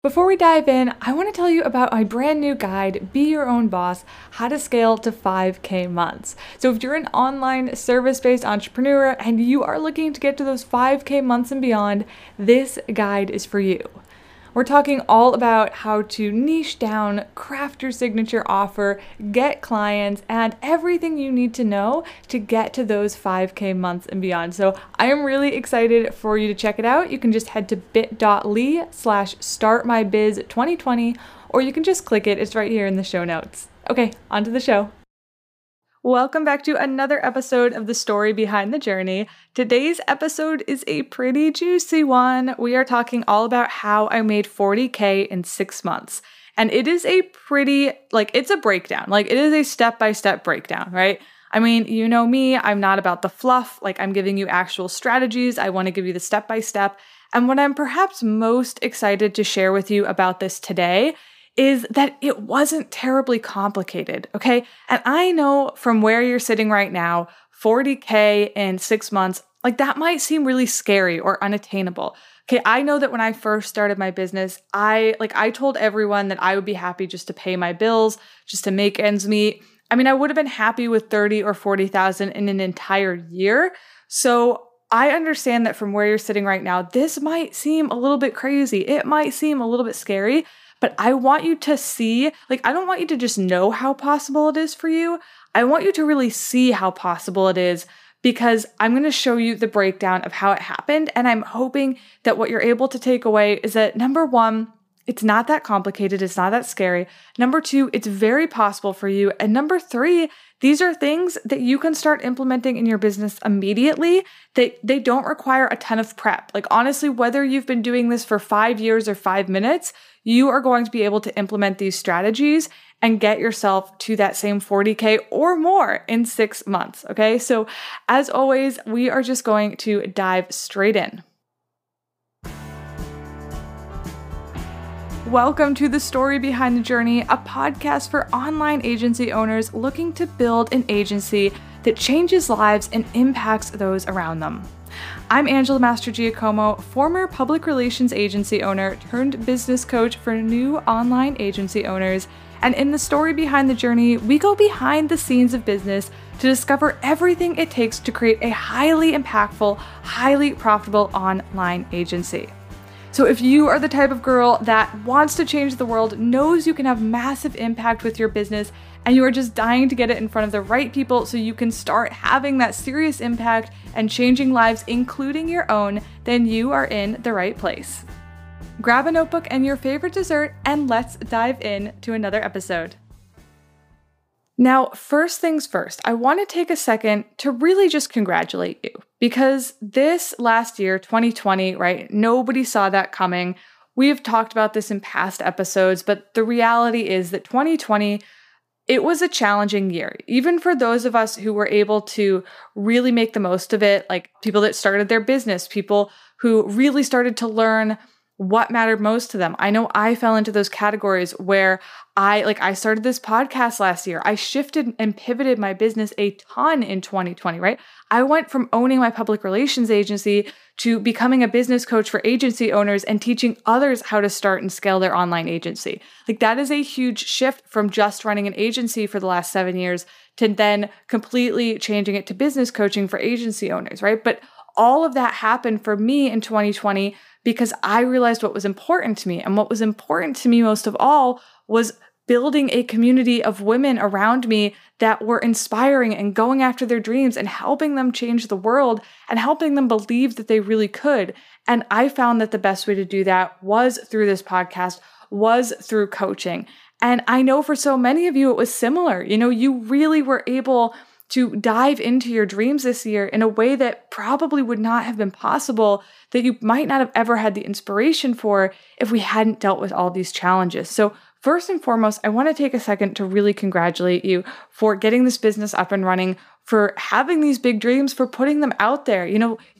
Before we dive in, I want to tell you about my brand new guide, Be Your Own Boss, How to Scale to 5K Months. So if you're an online service-based entrepreneur and you are looking to get to those 5K months and beyond, this guide is for you. We're talking all about how to niche down, craft your signature offer, get clients, and everything you need to know to get to those 5K months and beyond. So I am really excited for you to check it out. You can just head to bit.ly/startmybiz2020, or you can just click it. It's right here in the show notes. Okay, on to the show. Welcome back to another episode of The Story Behind the Journey. Today's episode is a pretty juicy one. We are talking all about how I made $40K in 6 months. And it is a pretty, it's a breakdown. It is a step-by-step breakdown, right? I mean, you know me, I'm not about the fluff. I'm giving you actual strategies. I want to give you the step-by-step. And what I'm perhaps most excited to share with you about this today is that it wasn't terribly complicated, okay? And I know from where you're sitting right now, 40K in 6 months, that might seem really scary or unattainable. Okay, I know that when I first started my business, I told everyone that I would be happy just to pay my bills, just to make ends meet. I mean, I would have been happy with 30 or 40,000 in an entire year. So I understand that from where you're sitting right now, this might seem a little bit crazy. It might seem a little bit scary. But I want you to see, I don't want you to just know how possible it is for you. I want you to really see how possible it is, because I'm going to show you the breakdown of how it happened. And I'm hoping that what you're able to take away is that, number one, it's not that complicated. It's not that scary. Number two, it's very possible for you. And number three, these are things that you can start implementing in your business immediately. They don't require a ton of prep. Honestly, whether you've been doing this for 5 years or 5 minutes, you are going to be able to implement these strategies and get yourself to that same 40K or more in 6 months, okay? So as always, we are just going to dive straight in. Welcome to The Story Behind the Journey, a podcast for online agency owners looking to build an agency that changes lives and impacts those around them. I'm Angela Mastrogiacomo, former public relations agency owner turned business coach for new online agency owners. And in The Story Behind the Journey, we go behind the scenes of business to discover everything it takes to create a highly impactful, highly profitable online agency. So if you are the type of girl that wants to change the world, knows you can have massive impact with your business, and you are just dying to get it in front of the right people so you can start having that serious impact and changing lives, including your own, then you are in the right place. Grab a notebook and your favorite dessert, and let's dive in to another episode. Now, first things first, I want to take a second to really just congratulate you. Because this last year, 2020, right, nobody saw that coming. We've talked about this in past episodes, but the reality is that 2020, it was a challenging year. Even for those of us who were able to really make the most of it, like people that started their business, people who really started to learn what mattered most to them. I know I fell into those categories where I started this podcast last year. I shifted and pivoted my business a ton in 2020, right? I went from owning my public relations agency to becoming a business coach for agency owners and teaching others how to start and scale their online agency. That is a huge shift from just running an agency for the last 7 years to then completely changing it to business coaching for agency owners, right? But all of that happened for me in 2020 because I realized what was important to me. And what was important to me most of all was building a community of women around me that were inspiring and going after their dreams and helping them change the world and helping them believe that they really could. And I found that the best way to do that was through this podcast, was through coaching. And I know for so many of you, it was similar. You really were able to dive into your dreams this year in a way that probably would not have been possible, that you might not have ever had the inspiration for if we hadn't dealt with all these challenges. So first and foremost, I want to take a second to really congratulate you for getting this business up and running, for having these big dreams, for putting them out there.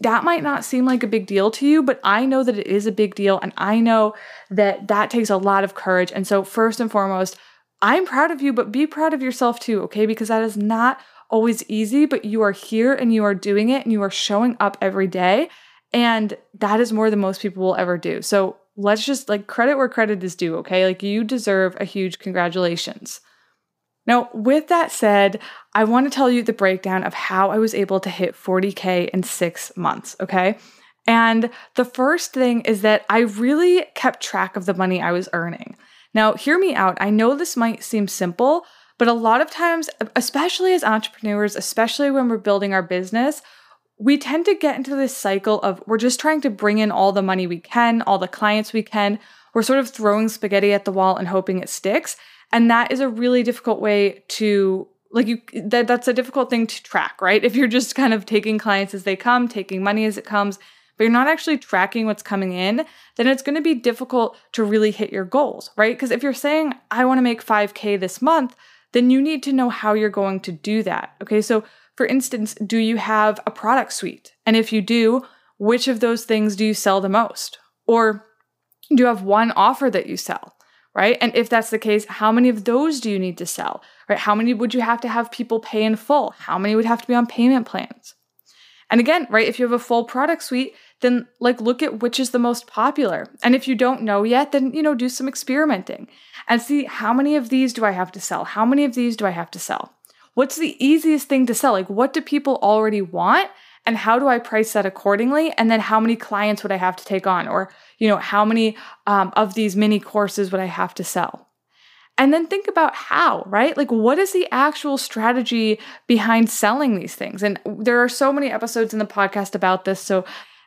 That might not seem like a big deal to you, but I know that it is a big deal. And I know that that takes a lot of courage. And so first and foremost, I'm proud of you, but be proud of yourself too, okay? Because that is not always easy, but you are here and you are doing it and you are showing up every day. And that is more than most people will ever do. So let's just like credit where credit is due, okay? Like you deserve a huge congratulations. Now, with that said, I want to tell you the breakdown of how I was able to hit 40K in 6 months, okay? And the first thing is that I really kept track of the money I was earning. Now, hear me out. I know this might seem simple, but a lot of times, especially as entrepreneurs, especially when we're building our business, we tend to get into this cycle of we're just trying to bring in all the money we can, all the clients we can. We're sort of throwing spaghetti at the wall and hoping it sticks. And that is a really difficult way to, like you, that's a difficult thing to track, right? If you're just kind of taking clients as they come, taking money as it comes, but you're not actually tracking what's coming in, then it's going to be difficult to really hit your goals, right? Because if you're saying, I want to make 5K this month, then you need to know how you're going to do that, okay? So for instance, do you have a product suite? And if you do, which of those things do you sell the most? Or do you have one offer that you sell? Right? And if that's the case, how many of those do you need to sell? Right? How many would you have to have people pay in full? How many would have to be on payment plans? And again, right, if you have a full product suite, then like look at which is the most popular. And if you don't know yet, then you know, do some experimenting and see how many of these do I have to sell? How many of these do I have to sell? What's the easiest thing to sell? Like what do people already want? And how do I price that accordingly? And then how many clients would I have to take on? Or, you know, how many of these mini courses would I have to sell? And then think about how, right? Like what is the actual strategy behind selling these things? And there are so many episodes in the podcast about this. So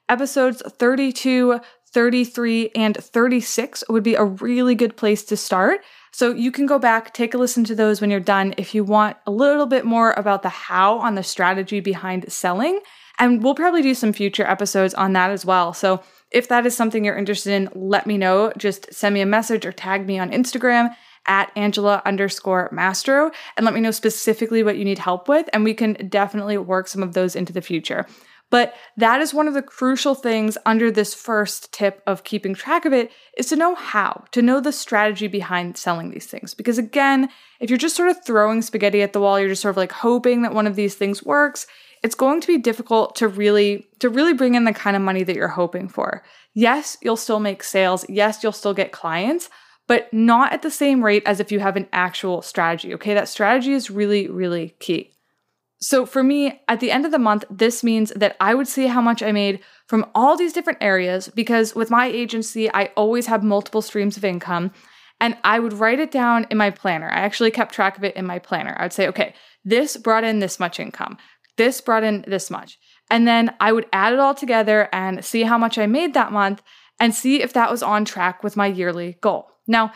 episodes 32, 33, and 36 would be a really good place to start. So you can go back, take a listen to those when you're done if you want a little bit more about the how on the strategy behind selling. And we'll probably do some future episodes on that as well. So if that is something you're interested in, let me know. Just send me a message or tag me on Instagram at Angela_Mastro and let me know specifically what you need help with. And we can definitely work some of those into the future. But that is one of the crucial things under this first tip of keeping track of it is to know how, to know the strategy behind selling these things. Because again, if you're just sort of throwing spaghetti at the wall, you're just sort of like hoping that one of these things works, it's going to be difficult to really bring in the kind of money that you're hoping for. Yes, you'll still make sales. Yes, you'll still get clients, but not at the same rate as if you have an actual strategy. Okay, that strategy is really, really key. So for me, at the end of the month, this means that I would see how much I made from all these different areas because with my agency, I always have multiple streams of income and I would write it down in my planner. I actually kept track of it in my planner. I would say, okay, this brought in this much income. This brought in this much. And then I would add it all together and see how much I made that month and see if that was on track with my yearly goal. Now,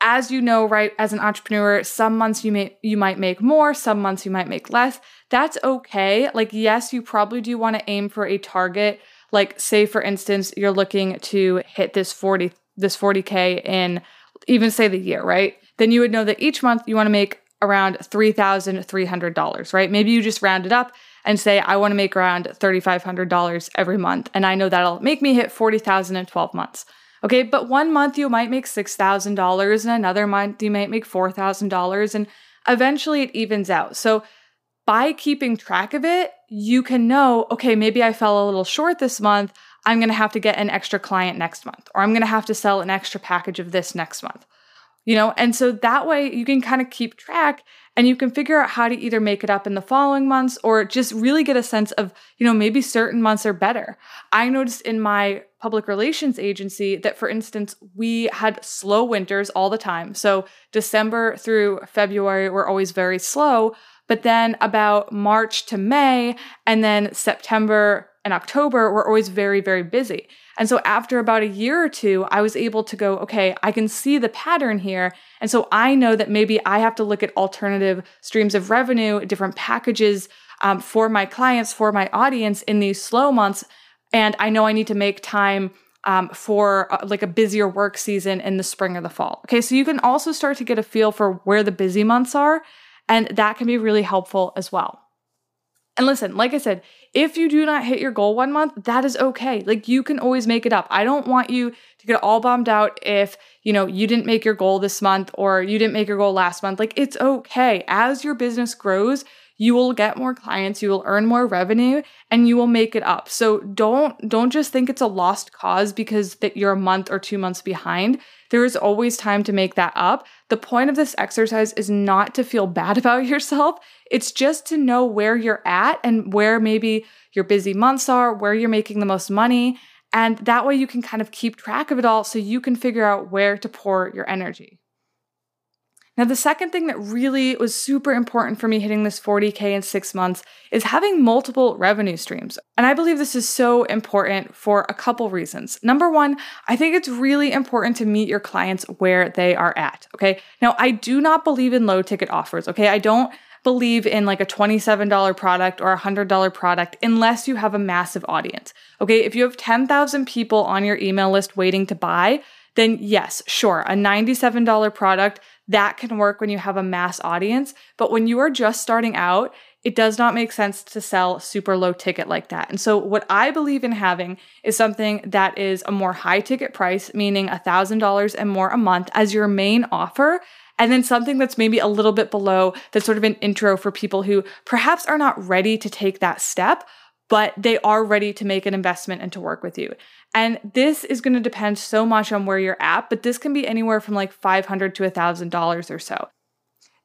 as you know, right, as an entrepreneur, some months you might make more, some months you might make less. That's okay. Like, yes, you probably do want to aim for a target. Like, say, for instance, you're looking to hit this 40K in even say the year, right? Then you would know that each month you want to make around $3,300, right? Maybe you just round it up and say, I want to make around $3,500 every month. And I know that'll make me hit 40,000 in 12 months. Okay, but one month you might make $6,000 and another month you might make $4,000 and eventually it evens out. So by keeping track of it, you can know, okay, maybe I fell a little short this month. I'm going to have to get an extra client next month, or I'm going to have to sell an extra package of this next month, you know? And so that way you can kind of keep track and you can figure out how to either make it up in the following months or just really get a sense of, you know, maybe certain months are better. I noticed in my public relations agency that, for instance, we had slow winters all the time. So December through February were always very slow, but then about March to May and then September and October were always very, very busy. And so after about a year or two, I was able to go, okay, I can see the pattern here. And so I know that maybe I have to look at alternative streams of revenue, different packages for my clients, for my audience in these slow months. And I know I need to make time for like a busier work season in the spring or the fall. Okay, so you can also start to get a feel for where the busy months are, and that can be really helpful as well. And listen, like I said, if you do not hit your goal one month, that is okay. Like you can always make it up. I don't want you to get all bummed out if, you know, you didn't make your goal this month or you didn't make your goal last month. Like it's okay. As your business grows, you will get more clients, you will earn more revenue, and you will make it up. So don't just think it's a lost cause because that you're a month or 2 months behind. There is always time to make that up. The point of this exercise is not to feel bad about yourself. It's just to know where you're at and where maybe your busy months are, where you're making the most money. And that way you can kind of keep track of it all so you can figure out where to pour your energy. Now, the second thing that really was super important for me hitting this 40K in 6 months is having multiple revenue streams. And I believe this is so important for a couple reasons. Number one, I think it's really important to meet your clients where they are at, okay? Now, I do not believe in low ticket offers, okay? I don't believe in like a $27 product or a $100 product unless you have a massive audience, okay? If you have 10,000 people on your email list waiting to buy, then yes, sure, a $97 product, that can work when you have a mass audience. But when you are just starting out, it does not make sense to sell super low ticket like that. And so what I believe in having is something that is a more high ticket price, meaning $1,000 and more a month as your main offer. And then something that's maybe a little bit below, that's sort of an intro for people who perhaps are not ready to take that step, but they are ready to make an investment and to work with you. And this is going to depend so much on where you're at, but this can be anywhere from like $500 to $1,000 or so.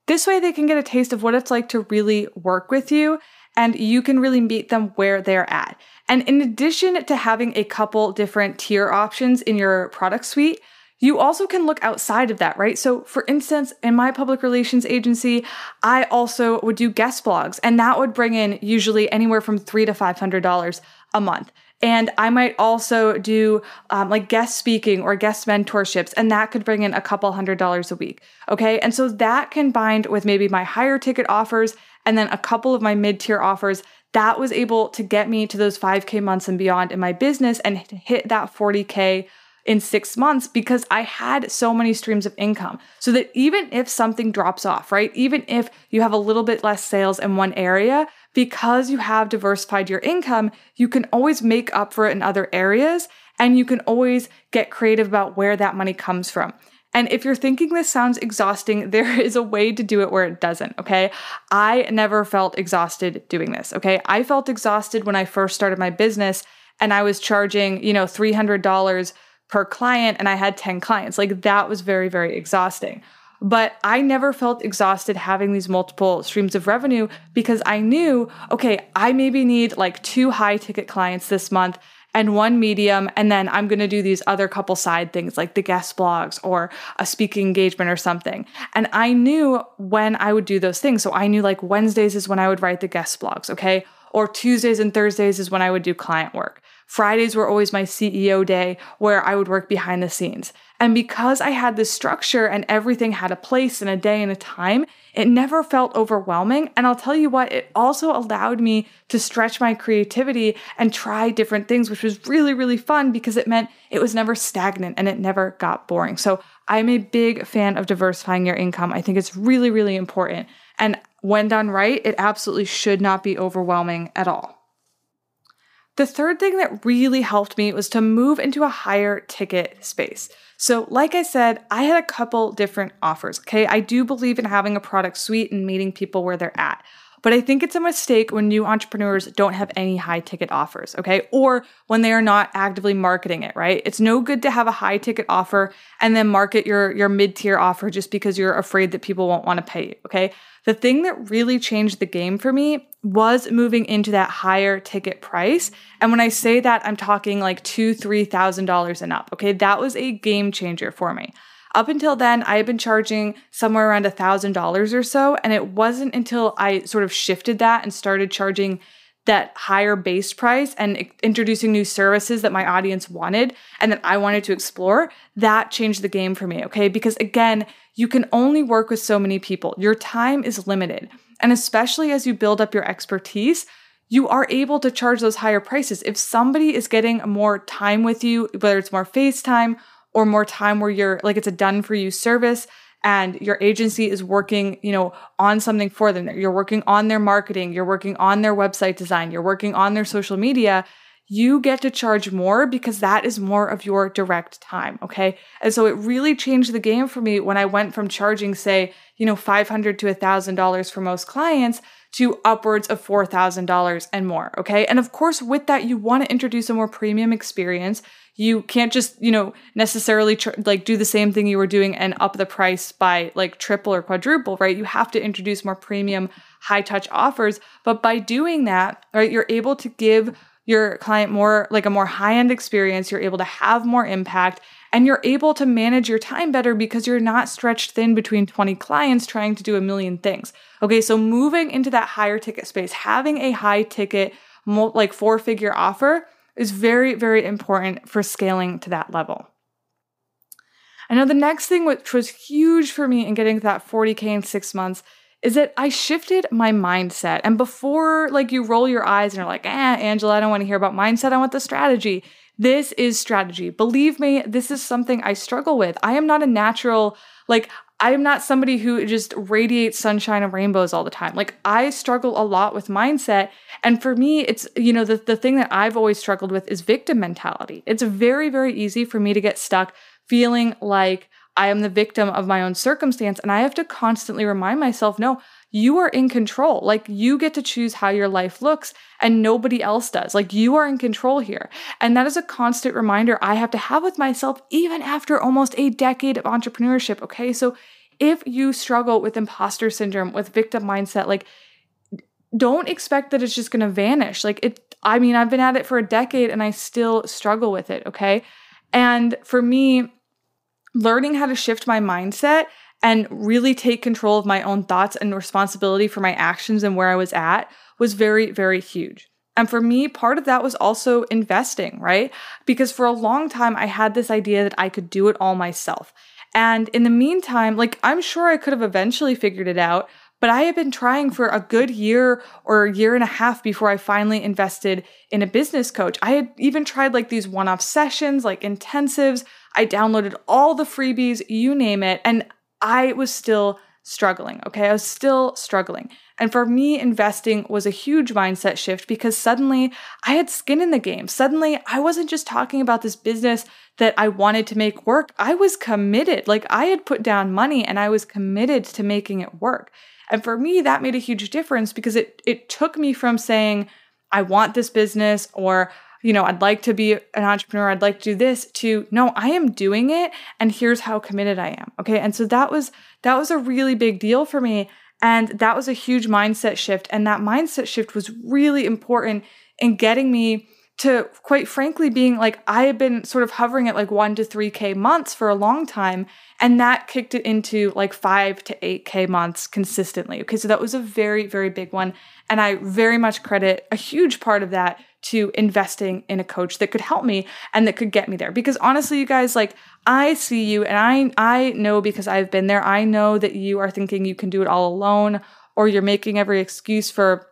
This way they can get a taste of what it's like to really work with you, and you can really meet them where they're at. And in addition to having a couple different tier options in your product suite, you also can look outside of that, right? So for instance, in my public relations agency, I also would do guest blogs, and that would bring in usually anywhere from $300 to $500 a month. And I might also do like guest speaking or guest mentorships, and that could bring in a couple $100 a week, okay? And so that combined with maybe my higher ticket offers and then a couple of my mid-tier offers, that was able to get me to those 5K months and beyond in my business and to hit that 40K in 6 months because I had so many streams of income. So that even if something drops off, right? Even if you have a little bit less sales in one area, because you have diversified your income, you can always make up for it in other areas, and you can always get creative about where that money comes from. And if you're thinking this sounds exhausting, there is a way to do it where it doesn't, okay? I never felt exhausted doing this, okay? I felt exhausted when I first started my business and I was charging, $300 per client, and I had 10 clients. Like that was very, very exhausting. But I never felt exhausted having these multiple streams of revenue because I knew, okay, I maybe need like 2 high ticket clients this month and 1 medium. And then I'm going to do these other couple side things like the guest blogs or a speaking engagement or something. And I knew when I would do those things. So I knew like Wednesdays is when I would write the guest blogs, okay? Or Tuesdays and Thursdays is when I would do client work. Fridays were always my CEO day where I would work behind the scenes. And because I had this structure and everything had a place and a day and a time, it never felt overwhelming. And I'll tell you what, it also allowed me to stretch my creativity and try different things, which was really, really fun because it meant it was never stagnant and it never got boring. So I'm a big fan of diversifying your income. I think it's really, really important. And when done right, it absolutely should not be overwhelming at all. The third thing that really helped me was to move into a higher ticket space. So like I said, I had a couple different offers, okay? I do believe in having a product suite and meeting people where they're at. But I think it's a mistake when new entrepreneurs don't have any high ticket offers, okay? Or when they are not actively marketing it, right? It's no good to have a high ticket offer and then market your mid-tier offer just because you're afraid that people won't want to pay you, okay? The thing that really changed the game for me was moving into that higher ticket price. And when I say that, I'm talking like $2,000, $3,000 and up, okay? That was a game changer for me. Up until then, I had been charging somewhere around $1,000 or so, and it wasn't until I sort of shifted that and started charging that higher base price and introducing new services that my audience wanted and that I wanted to explore, that changed the game for me, okay? Because again, you can only work with so many people. Your time is limited. And especially as you build up your expertise, you are able to charge those higher prices. If somebody is getting more time with you, whether it's more FaceTime or more time where you're like, it's a done for you service and your agency is working, on something for them. You're working on their marketing, you're working on their website design, you're working on their social media, you get to charge more because that is more of your direct time, okay? And so it really changed the game for me when I went from charging, say, $500 to $1,000 for most clients to upwards of $4,000 and more, okay? And of course, with that, you want to introduce a more premium experience. You can't just, necessarily do the same thing you were doing and up the price by triple or quadruple, right? You have to introduce more premium high touch offers. But by doing that, right, you're able to give your client more a more high-end experience. You're able to have more impact, and you're able to manage your time better because you're not stretched thin between 20 clients trying to do a million things. Okay, so moving into that higher ticket space, having a high ticket, four-figure offer is very, very important for scaling to that level. I know the next thing, which was huge for me in getting to that 40K in 6 months, is that I shifted my mindset. And before you roll your eyes and are like, Angela, I don't want to hear about mindset. I want the strategy. This is strategy. Believe me, this is something I struggle with. I am not a natural, I am not somebody who just radiates sunshine and rainbows all the time. I struggle a lot with mindset. And for me, it's, the thing that I've always struggled with is victim mentality. It's very, very easy for me to get stuck feeling like I am the victim of my own circumstance, and I have to constantly remind myself, no, you are in control. You get to choose how your life looks, and nobody else does. You are in control here. And that is a constant reminder I have to have with myself, even after almost a decade of entrepreneurship, okay? So if you struggle with imposter syndrome, with victim mindset, don't expect that it's just going to vanish. I've been at it for a decade, and I still struggle with it, okay? And for me, learning how to shift my mindset and really take control of my own thoughts and responsibility for my actions and where I was at was very, very huge. And for me, part of that was also investing, right? Because for a long time, I had this idea that I could do it all myself. And in the meantime, I'm sure I could have eventually figured it out, but I had been trying for a good year or a year and a half before I finally invested in a business coach. I had even tried these one-off sessions, intensives. I downloaded all the freebies, you name it, and I was still struggling, okay? I was still struggling. And for me, investing was a huge mindset shift because suddenly I had skin in the game. Suddenly I wasn't just talking about this business that I wanted to make work. I was committed. I had put down money and I was committed to making it work. And for me, that made a huge difference because it took me from saying, I want this business, or, I'd like to be an entrepreneur, I'd like to do this, to no, I am doing it and here's how committed I am. Okay. And so that was a really big deal for me. And that was a huge mindset shift. And that mindset shift was really important in getting me to, quite frankly, being I had been sort of hovering at 1 to 3K months for a long time. And that kicked it into 5 to 8K months consistently. Okay. So that was a very, very big one. And I very much credit a huge part of that to investing in a coach that could help me and that could get me there. Because honestly, you guys, I see you and I know because I've been there, I know that you are thinking you can do it all alone, or you're making every excuse for,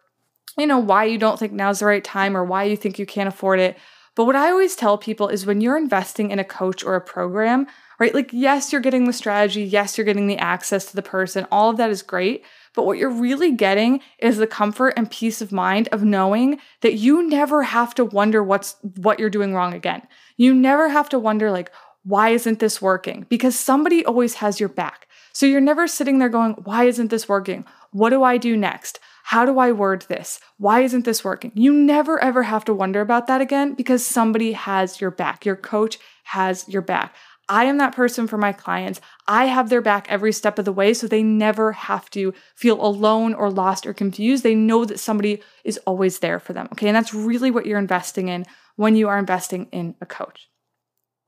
why you don't think now's the right time or why you think you can't afford it. But what I always tell people is when you're investing in a coach or a program, right? Yes, you're getting the strategy. Yes, you're getting the access to the person. All of that is great. But what you're really getting is the comfort and peace of mind of knowing that you never have to wonder what you're doing wrong again. You never have to wonder why isn't this working? Because somebody always has your back. So you're never sitting there going, why isn't this working? What do I do next? How do I word this? Why isn't this working? You never ever have to wonder about that again because somebody has your back. Your coach has your back. I am that person for my clients. I have their back every step of the way, so they never have to feel alone or lost or confused. They know that somebody is always there for them, okay? And that's really what you're investing in when you are investing in a coach.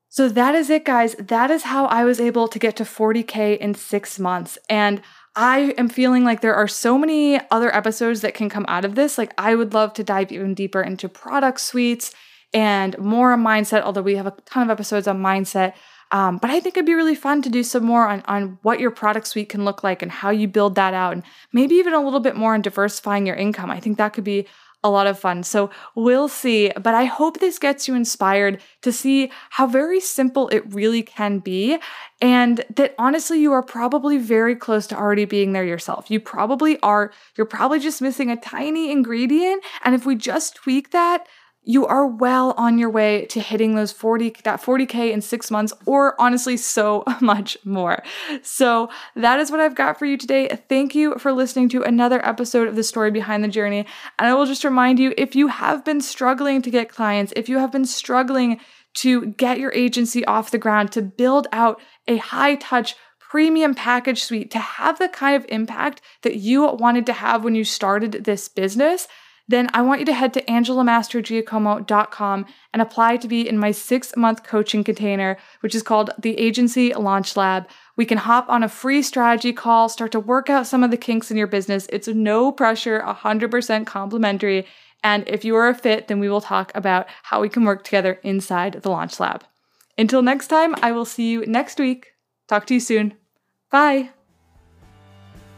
So that is it, guys. That is how I was able to get to 40K in 6 months. And I am feeling there are so many other episodes that can come out of this. I would love to dive even deeper into product suites and more on mindset, although we have a ton of episodes on mindset. But I think it'd be really fun to do some more on what your product suite can look like and how you build that out, and maybe even a little bit more on diversifying your income. I think that could be a lot of fun. So we'll see. But I hope this gets you inspired to see how very simple it really can be, and that honestly, you are probably very close to already being there yourself. You probably are. You're probably just missing a tiny ingredient. And if we just tweak that, you are well on your way to hitting those 40K in 6 months, or honestly, so much more. So that is what I've got for you today. Thank you for listening to another episode of The Story Behind the Journey. And I will just remind you, if you have been struggling to get clients, if you have been struggling to get your agency off the ground, to build out a high-touch premium package suite, to have the kind of impact that you wanted to have when you started this business, then I want you to head to AngelaMastroGiacomo.com and apply to be in my 6-month coaching container, which is called the Agency Launch Lab. We can hop on a free strategy call, start to work out some of the kinks in your business. It's no pressure, 100% complimentary. And if you are a fit, then we will talk about how we can work together inside the Launch Lab. Until next time, I will see you next week. Talk to you soon. Bye.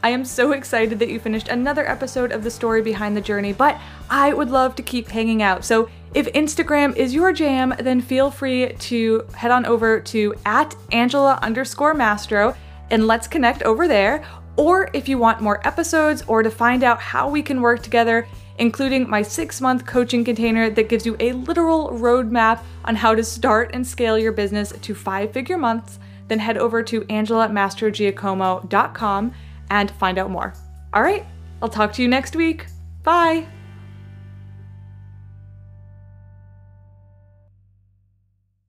I am so excited that you finished another episode of The Story Behind the Journey, but I would love to keep hanging out. So if Instagram is your jam, then feel free to head on over to @Angela_Mastro and let's connect over there. Or if you want more episodes or to find out how we can work together, including my 6-month coaching container that gives you a literal roadmap on how to start and scale your business to 5-figure months, then head over to AngelaMastroGiacomo.com and find out more. All right, I'll talk to you next week. Bye.